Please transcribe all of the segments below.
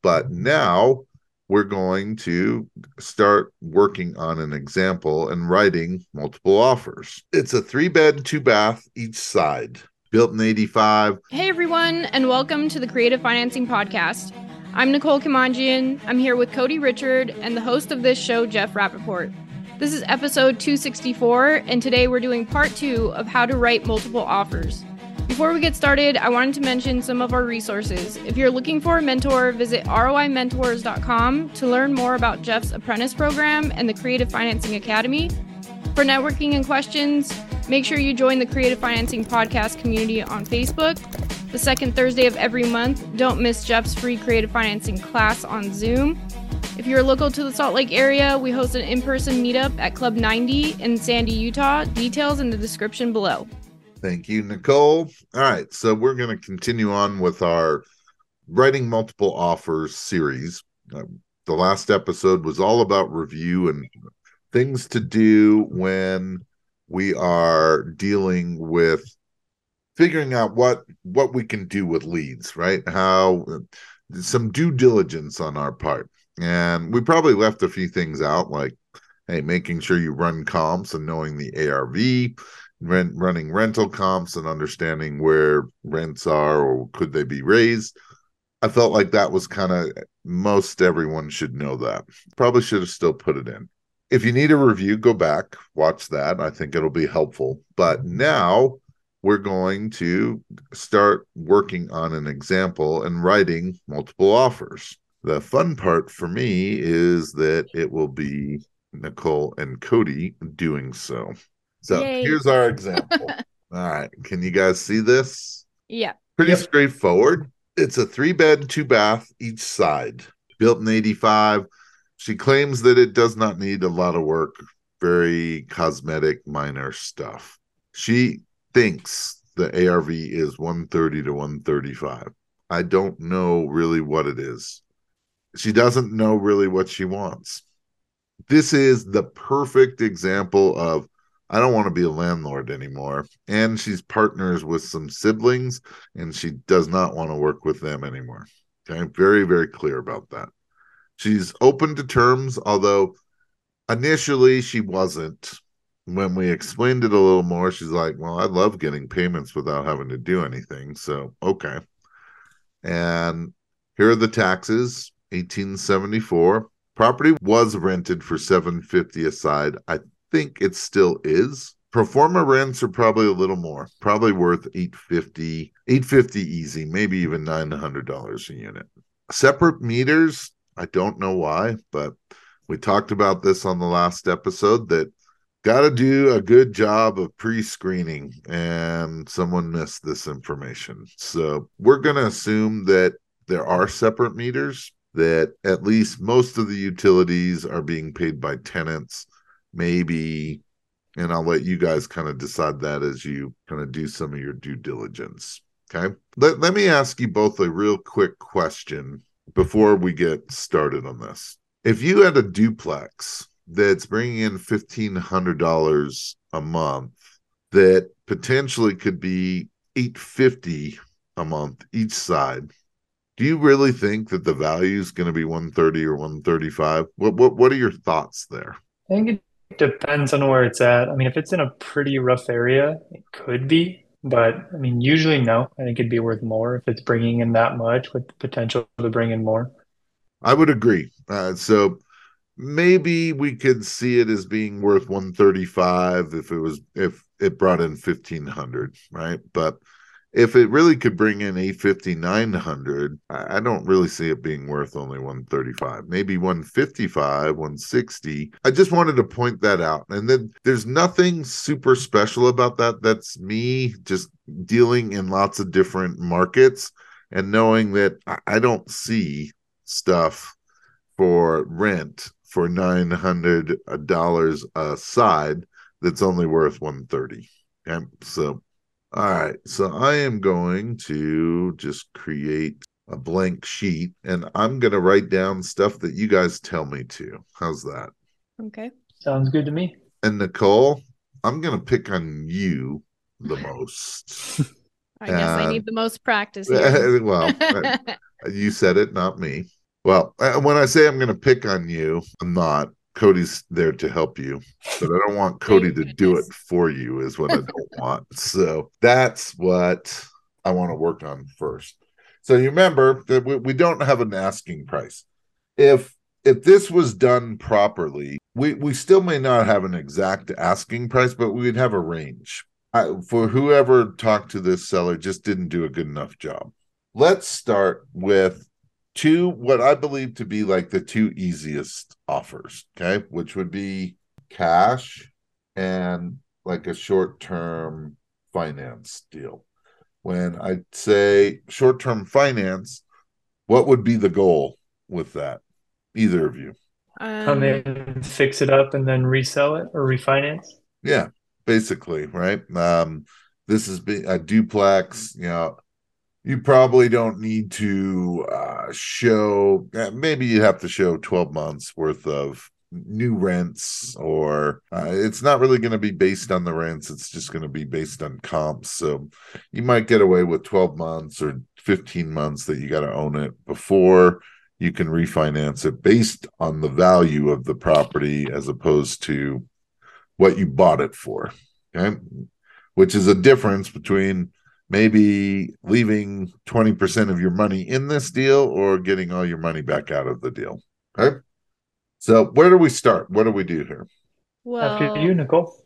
But now we're going to start working on an example and writing multiple offers. It's a 3-bed, 2-bath each side, built in 85. Hey, everyone, and welcome to the Creative Financing Podcast. I'm Nicole Kamangian. I'm here with Cody Richard and the host of this show, Jeff Rappaport. This is episode 264, and today we're doing part 2 of how to write multiple offers. Before we get started, I wanted to mention some of our resources. If you're looking for a mentor, visit roimentors.com to learn more about Jeff's apprentice program and the Creative Financing Academy. For networking and questions, make sure you join the Creative Financing Podcast community on Facebook. The second Thursday of every month, don't miss Jeff's free Creative Financing class on Zoom. If you're local to the Salt Lake area, we host an in-person meetup at Club 90 in Sandy, Utah. Details in the description below. Thank you, Nicole. All right, so we're going to continue on with our Writing Multiple Offers series. The last episode was all about review and things to do when we are dealing with figuring out what we can do with leads, right? How some due diligence on our part. And we probably left a few things out, like, hey, making sure you run comps and knowing the ARV, running rental comps and understanding where rents are or could they be raised. I felt like that was kind of, most everyone should know that. Probably should have still put it in. If you need a review, go back, watch that. I think it'll be helpful. But now we're going to start working on an example and writing multiple offers. The fun part for me is that it will be Nicole and Cody doing so. So yay. Here's our example. All right. Can you guys see this? Yeah. Pretty straightforward. It's a 3-bed, 2-bath each side, built in 85. She claims that it does not need a lot of work, very cosmetic, minor stuff. She thinks the ARV is 130 to 135. I don't know really what it is. She doesn't know really what she wants. This is the perfect example of, I don't want to be a landlord anymore. And she's partners with some siblings, and she does not want to work with them anymore. Okay, very, very clear about that. She's open to terms, although initially she wasn't. When we explained it a little more, she's like, well, I love getting payments without having to do anything. So, okay. And here are the taxes, 1874. Property was rented for $750 a side. I think it still is. Pro forma rents are probably a little more, probably worth $850 easy, maybe even $900 a unit. Separate meters, I don't know why, but we talked about this on the last episode, that got to do a good job of pre-screening, and someone missed this information. So we're going to assume that there are separate meters, that at least most of the utilities are being paid by tenants. Maybe, and I'll let you guys kind of decide that as you kind of do some of your due diligence, okay? Let me ask you both a real quick question before we get started on this. If you had a duplex that's bringing in $1,500 a month that potentially could be $850 a month each side, do you really think that the value is going to be $130 or $135? What are your thoughts there? I think it depends on where it's at. I mean, if it's in a pretty rough area, it could be, but I mean, usually no. I think it'd be worth more if it's bringing in that much, with the potential to bring in more. I would agree. So maybe we could see it as being worth $135 if it brought in $1,500, right? But if it really could bring in $850, $900, I don't really see it being worth only $135, maybe $155, $160. I just wanted to point that out. And then there's nothing super special about that. That's me just dealing in lots of different markets and knowing that I don't see stuff for rent for $900 a side that's only worth $130. Okay? So... all right, so I am going to just create a blank sheet, and I'm going to write down stuff that you guys tell me to. How's that? Okay. Sounds good to me. And Nicole, I'm going to pick on you the most. I guess I need the most practice here. Well, you said it, not me. Well, when I say I'm going to pick on you, I'm not. Cody's there to help you, but I don't want Cody to do it for you is what I don't want. So that's what I want to work on first. So you remember that we don't have an asking price. If this was done properly, we still may not have an exact asking price, but we'd have a range. For whoever talked to this seller just didn't do a good enough job. Let's start with two, what I believe to be like the two easiest offers, okay? Which would be cash and like a short-term finance deal. When I say short-term finance, what would be the goal with that? Either of you. Come in, fix it up, and then resell it or refinance? Yeah, basically, right? This is a duplex, you know. You probably don't need to show, maybe you have to show 12 months worth of new rents, or it's not really going to be based on the rents. It's just going to be based on comps. So you might get away with 12 months or 15 months that you got to own it before you can refinance it based on the value of the property as opposed to what you bought it for, okay? Which is a difference between maybe leaving 20% of your money in this deal or getting all your money back out of the deal. Okay. So where do we start? What do we do here? Well, after you, Nicole.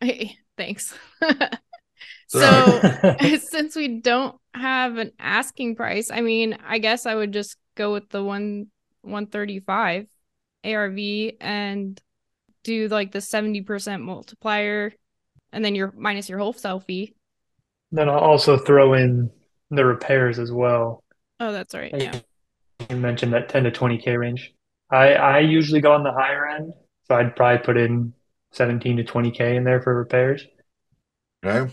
Hey, thanks. So since we don't have an asking price, I mean, I guess I would just go with the 135 ARV and do like the 70% multiplier and then you're minus your wholesale fee. Then I'll also throw in the repairs as well. Oh, that's right. Yeah. You mentioned that 10 to 20K range. I usually go on the higher end, so I'd probably put in 17 to 20K in there for repairs. Okay.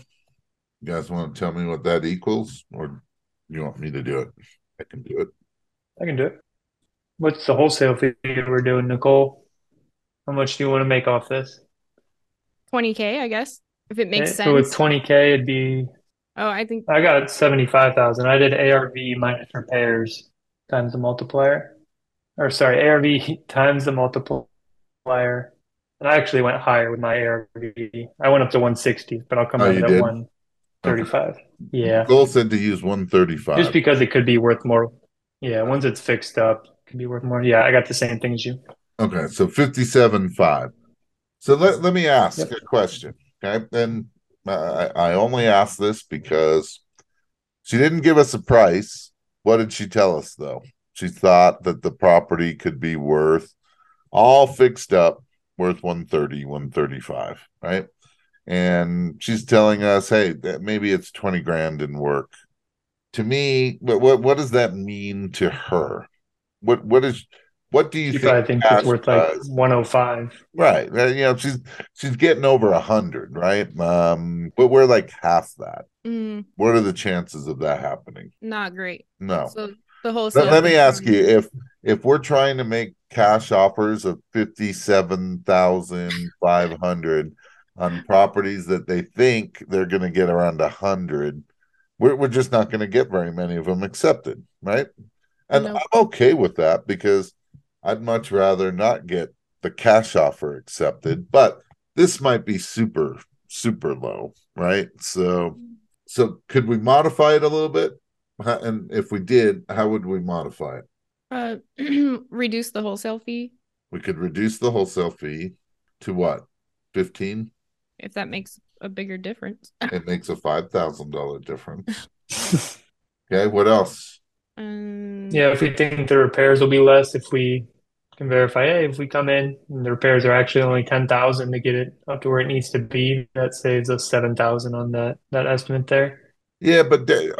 You guys want to tell me what that equals, or you want me to do it? I can do it. I can do it. What's the wholesale fee we're doing, Nicole? How much do you want to make off this? 20K, I guess, if it makes sense. So with 20K, it'd be... Oh, I think I got 75,000. I did ARV minus repairs times the multiplier, or sorry, ARV times the multiplier. And I actually went higher with my ARV. I went up to 160, but I'll come in at 135. Okay. Yeah. Goal said to use 135 just because it could be worth more. Yeah, once it's fixed up, it could be worth more. Yeah, I got the same thing as you. Okay, so 57.5. So let me ask a question. Okay, and I only asked this because she didn't give us a price. What did she tell us, though? She thought that the property could be worth, all fixed up, worth 130, 135, right? And she's telling us, hey, that maybe it's 20 grand in work. To me, what does that mean to her? What do you think? I think it's worth like 105. Right. You know, she's getting over 100, right? But we're like half that. What are the chances of that happening? Not great. No. So the whole let me ask you, if we're trying to make cash offers of 57,500 on properties that they think they're going to get around 100, we're just not going to get very many of them accepted, right? And no. I'm okay with that because I'd much rather not get the cash offer accepted, but this might be super, super low, right? So could we modify it a little bit? And if we did, how would we modify it? Reduce the wholesale fee. We could reduce the wholesale fee to what? 15? If that makes a bigger difference. It makes a $5,000 difference. Okay, what else? Yeah, if we think the repairs will be less, if we can verify, hey, if we come in and the repairs are actually only 10,000 to get it up to where it needs to be, that saves us 7,000 on that estimate there. Yeah, but do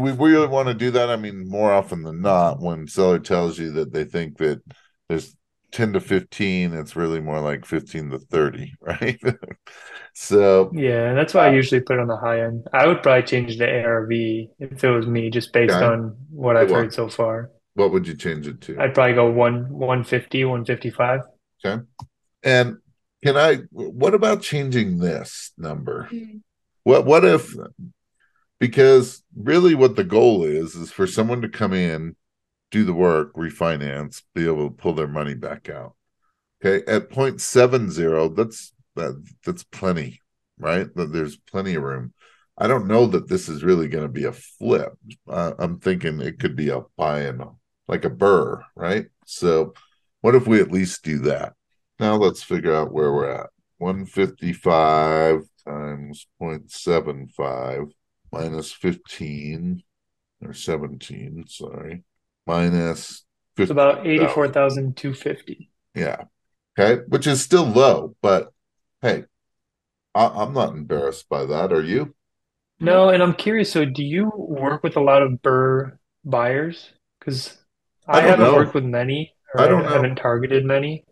we really want to do that? I mean, more often than not, when seller tells you that they think that there's 10 to 15, it's really more like 15 to 30, right? So yeah, that's why I usually put it on the high end. I would probably change the ARV if it was me, just based on what I've heard so far. What would you change it to? I'd probably go 150, 155. Okay. And what about changing this number? Mm-hmm. What if, because really what the goal is for someone to come in do the work, refinance, be able to pull their money back out. Okay, at 0.70, that's plenty, right? There's plenty of room. I don't know that this is really going to be a flip. I'm thinking it could be a buy and like a BRRRR, right? So what if we at least do that? Now let's figure out where we're at. 155 times 0.75 minus 15 or 17, sorry, minus 50. It's about 84,250. Yeah. Okay. Which is still low, but hey, I'm not embarrassed by that. Are you? No. And I'm curious. So do you work with a lot of BRRRR buyers? Because I haven't worked with many. I haven't targeted many.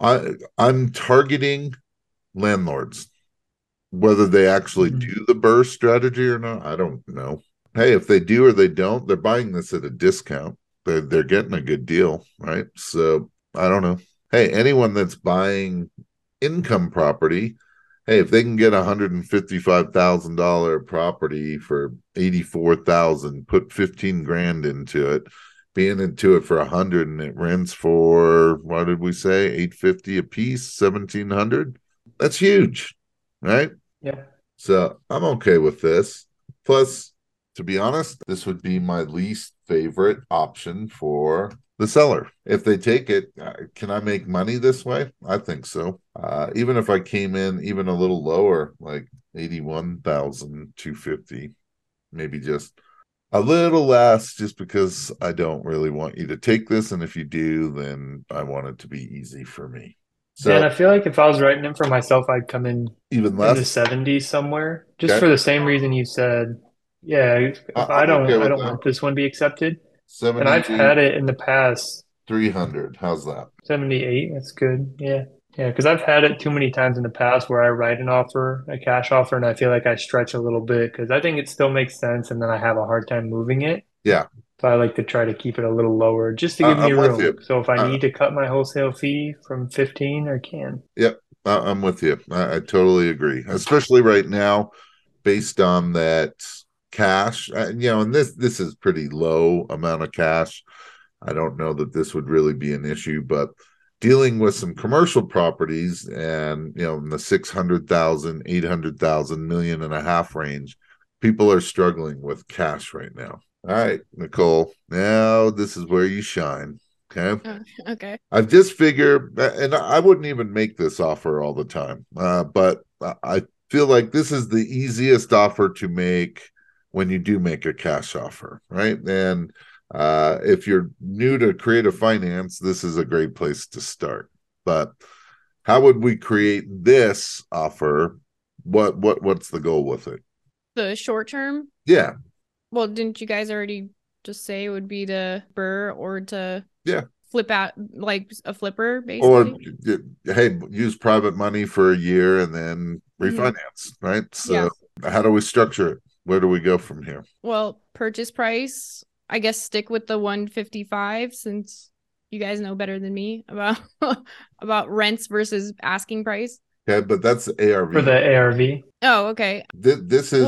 I'm targeting landlords. Whether they actually do the BRRRR strategy or not, I don't know. Hey, if they do or they don't, they're buying this at a discount. They're getting a good deal, right? So I don't know. Hey, anyone that's buying income property, hey, if they can get a $155,000 property for $84,000, put $15,000 into it, being into it for $100, and it rents for, what did we say, $850 a piece, $1,700. That's huge, right? Yeah. So I'm okay with this. Plus, to be honest, this would be my least favorite option for the seller. If they take it, can I make money this way? I think so. Even if I came in even a little lower, like $81,250, maybe just a little less, just because I don't really want you to take this. And if you do, then I want it to be easy for me. So, and I feel like if I was writing it for myself, I'd come in even less, in the 70s somewhere, just for the same reason you said. Yeah, I don't want this one to be accepted. 70, and I've had it in the past. 300. How's that? 78. That's good. Yeah. Yeah. Because I've had it too many times in the past where I write an offer, a cash offer, and I feel like I stretch a little bit because I think it still makes sense. And then I have a hard time moving it. Yeah. So I like to try to keep it a little lower just to give me room. So if I need to cut my wholesale fee from 15, I can. Yep. I'm with you. I totally agree. Especially right now, based on that cash, and this is pretty low amount of cash. I don't know that this would really be an issue, but dealing with some commercial properties and, in the 600,000, 800,000, $1.5 million range, people are struggling with cash right now. All right, Nicole, now this is where you shine. Okay. Okay. I just figure, and I wouldn't even make this offer all the time, but I feel like this is the easiest offer to make when you do make a cash offer, right? And if you're new to creative finance, this is a great place to start. But how would we create this offer? What's the goal with it? The short term? Yeah. Well, didn't you guys already just say it would be to BRRRR or to flip out, like a flipper, basically? Or, hey, use private money for a year and then refinance, right? So how do we structure it? Where do we go from here? Well, purchase price, I guess stick with the 155 since you guys know better than me about rents versus asking price. Okay, but that's ARV. For the ARV. Oh, okay. This is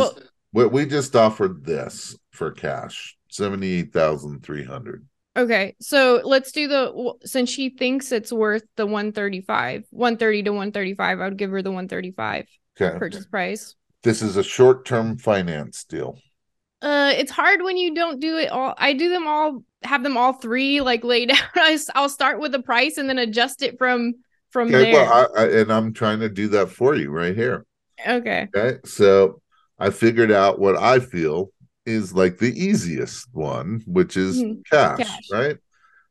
what we just offered this for cash, $78,300. Okay, so let's do since she thinks it's worth the 135, 130 to 135, I would give her the 135 purchase price. This is a short-term finance deal. It's hard when you don't do it all. I do them all, have them all three like laid out. I'll start with the price and then adjust it from there. Well, and I'm trying to do that for you right here. Okay. Okay. So I figured out what I feel is like the easiest one, which is cash, right?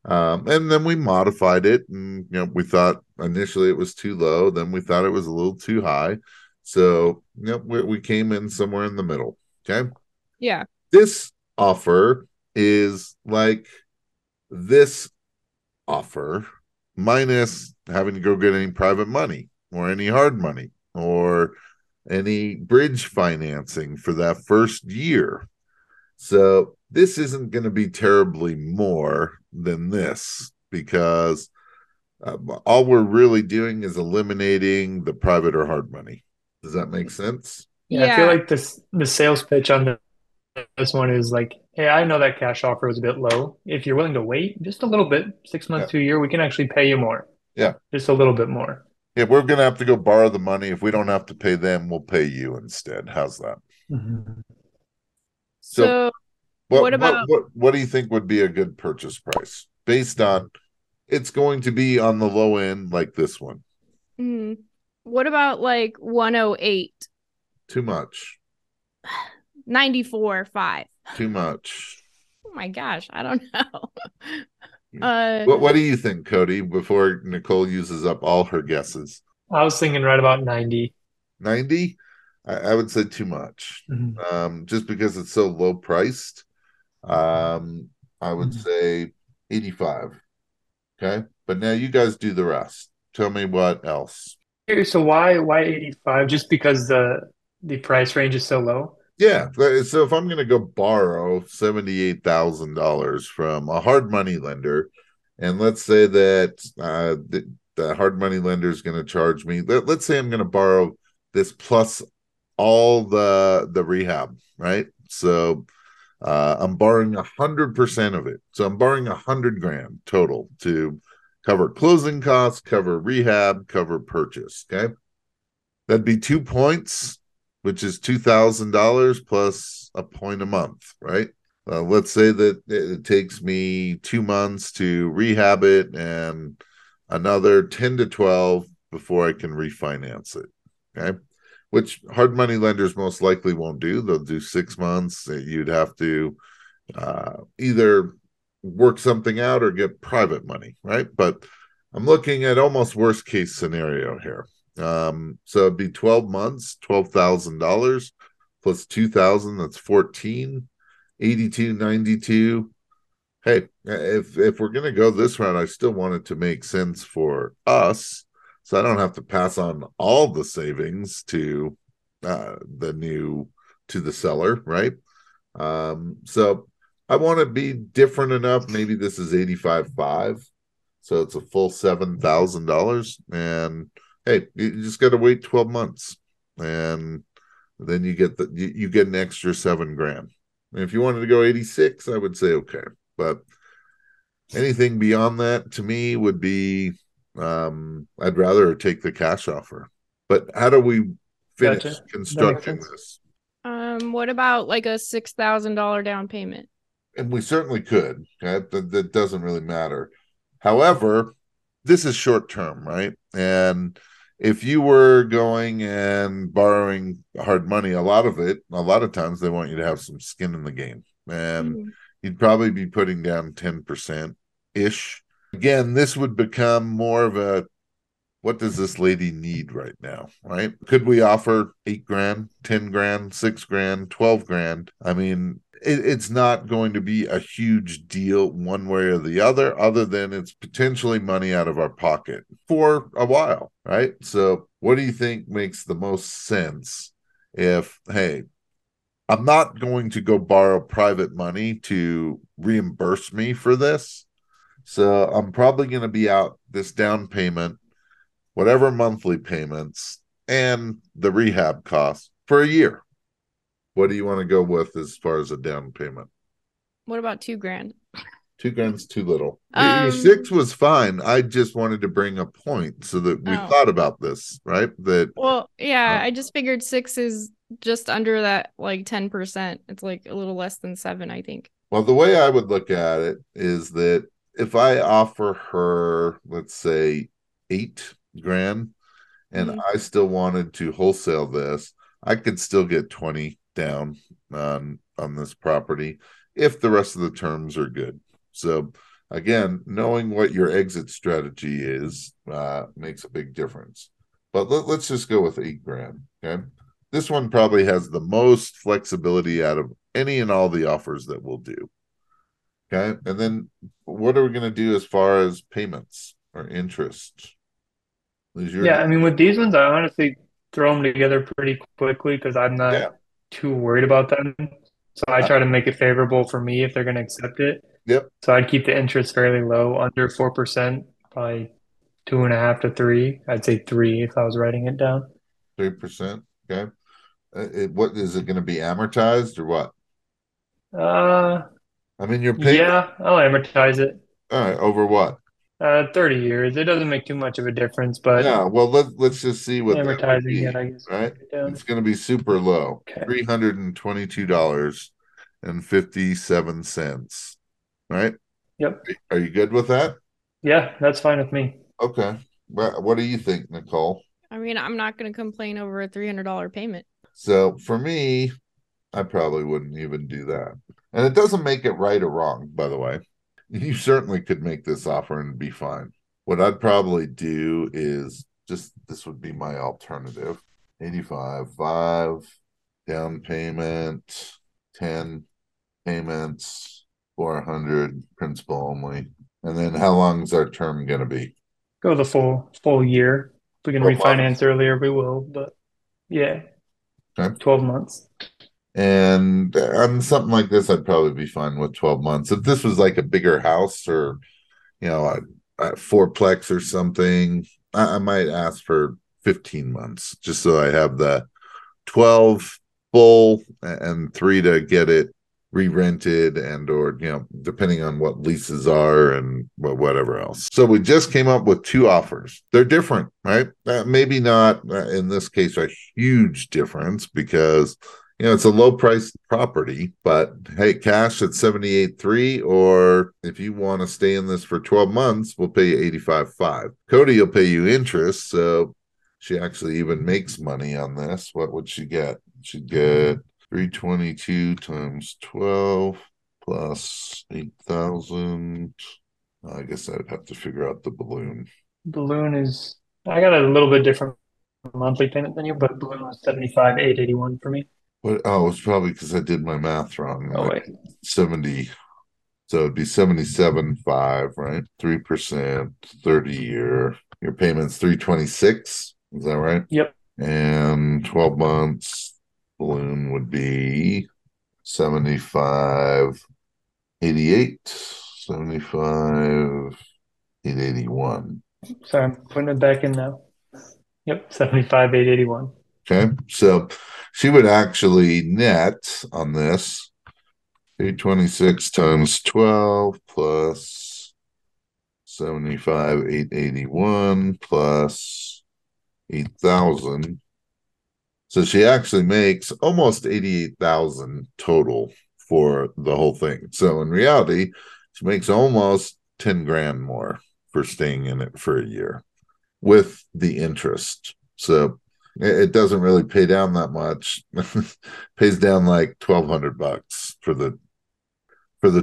And then we modified it, and we thought initially it was too low. Then we thought it was a little too high. So, we came in somewhere in the middle, okay? Yeah. This offer is like this offer minus having to go get any private money or any hard money or any bridge financing for that first year. So this isn't going to be terribly more than this because all we're really doing is eliminating the private or hard money. Does that make sense? Yeah, I feel like the sales pitch on This one is like, hey, I know that cash offer was a bit low. If you're willing to wait just a little bit, 6 months to a year, we can actually pay you more. Yeah. Just a little bit more. If we're going to have to go borrow the money, if we don't have to pay them, we'll pay you instead. How's that? Mm-hmm. So what do you think would be a good purchase price based on it's going to be on the low end like this one? Mm-hmm. What about like 108? Too much. 94.5. Too much. Oh my gosh, I don't know. What do you think, Cody, before Nicole uses up all her guesses? I was thinking right about 90. 90? I would say too much. Mm-hmm. Just because it's so low priced. I would say 85. Okay? But now you guys do the rest. Tell me what else. So why 85? Just because the price range is so low? Yeah. So if I'm going to go borrow $78,000 from a hard money lender, and let's say that the hard money lender is going to charge me, let's say I'm going to borrow this plus all the rehab, right? So I'm borrowing 100% of it. So I'm borrowing $100,000 total to cover closing costs, cover rehab, cover purchase. Okay. That'd be 2 points, which is $2,000 plus a point a month, right? Let's say that it takes me 2 months to rehab it and another 10 to 12 before I can refinance it, okay? Which hard money lenders most likely won't do. They'll do 6 months. You'd have to either work something out or get private money, right? But I'm looking at almost worst case scenario here. So it'd be 12 months, $12,000 plus 2,000. That's 14, 82, 92. Hey, if we're going to go this route, I still want it to make sense for us. So I don't have to pass on all the savings to, the seller. Right. So I want to be different enough. Maybe this is 85.5. So it's a full $7,000 and, hey, you just got to wait 12 months, and then you get you get an extra $7,000. And if you wanted to go 86, I would say okay, but anything beyond that to me would be I'd rather take the cash offer. But how do we finish constructing this? What about like a $6,000 down payment? And we certainly could. Okay? That doesn't really matter. However, this is short term, right? And if you were going and borrowing hard money, a lot of times they want you to have some skin in the game. And you'd probably be putting down 10%-ish. Again, this would become more of a, what does this lady need right now, right? Could we offer $8,000, $10,000, $6,000, $12,000? I mean, it's not going to be a huge deal one way or the other than it's potentially money out of our pocket for a while, right? So what do you think makes the most sense if, hey, I'm not going to go borrow private money to reimburse me for this. So I'm probably going to be out this down payment, whatever monthly payments, and the rehab costs for a year. What do you want to go with as far as a down payment? What about $2,000? $2,000's too little. 6 was fine. I just wanted to bring a point so that we thought about this, right? I just figured 6 is just under that, like 10%. It's like a little less than 7, I think. Well, the way I would look at it is that if I offer her, let's say, $8,000, and I still wanted to wholesale this, I could still get 20 down on this property if the rest of the terms are good. So again, knowing what your exit strategy is makes a big difference. But let's just go with $8,000. Okay, this one probably has the most flexibility out of any and all the offers that we'll do. Okay, and then what are we going to do as far as payments or interest? I mean, with these ones, I honestly throw them together pretty quickly because I'm not too worried about them. So I try to make it favorable for me if they're going to accept it. Yep. So I'd keep the interest fairly low, under 4%, probably 2.5 to 3. I'd say 3 if I was writing it down. 3%. Okay. What is it going to be amortized or what? I mean, you're paying. Yeah, I'll amortize it. All right, over what? 30 years. It doesn't make too much of a difference, but yeah. Well, let's just see what amortizing be, it. I guess right. It's going to be super low. Okay. $322.57. Right. Yep. Are you good with that? Yeah, that's fine with me. Okay. Well, what do you think, Nicole? I mean, I'm not going to complain over a $300 payment. So for me, I probably wouldn't even do that. And it doesn't make it right or wrong, by the way. You certainly could make this offer and be fine. What I'd probably do is just, this would be my alternative. 85.5, down payment, 10 payments, 400 principal only. And then how long is our term going to be? Go the full year. If we can refinance earlier, we will. But yeah, okay. 12 months. And on something like this, I'd probably be fine with 12 months. If this was like a bigger house or, you know, a fourplex or something, I might ask for 15 months just so I have the 12 full and 3 to get it re-rented and or, you know, depending on what leases are and whatever else. So we just came up with 2 offers. They're different, right? Maybe not, in this case, a huge difference because, you know, it's a low-priced property, but hey, cash at $78,300, or if you want to stay in this for 12 months, we'll pay you $85,500. Cody will pay you interest, so she actually even makes money on this. What would she get? She'd get 322 times 12 plus 8,000. I guess I'd have to figure out the balloon. Balloon is, I got a little bit different monthly payment than you, but balloon was 75,881 for me. But, oh, it's probably because I did my math wrong. Oh, like wait. 70. So it'd be 77.5, right? 3%, 30-year. Your payment's 326. Is that right? Yep. And 12 months. Balloon would be 75,881. Sorry, I'm putting it back in now. Yep, 75,881. Okay, so she would actually net on this 326 times 12 plus 75,881 plus 8,000. So she actually makes almost $88,000 total for the whole thing. So in reality, she makes almost $10,000 more for staying in it for a year with the interest. So it doesn't really pay down that much. Pays down like $1,200 for the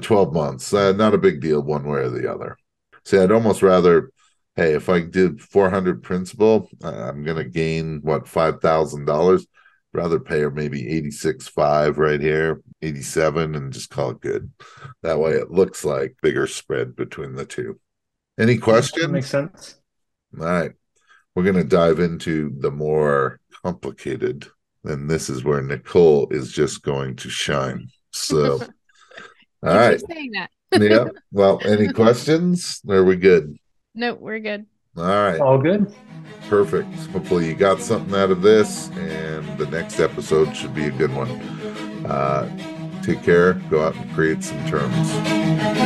12 months. Not a big deal one way or the other. So I'd almost rather, hey, if I did 400 principal, I'm going to gain, what, $5,000? Rather pay her maybe 86.5 right here, 87, and just call it good. That way it looks like bigger spread between the two. Any questions? That makes sense. All right. We're going to dive into the more complicated, and this is where Nicole is just going to shine. So, all right. Saying that. Yeah. Well, any questions? Are we good? No, we're good. All right. All good. Perfect. Hopefully you got something out of this, and the next episode should be a good one. Take care. Go out and create some terms.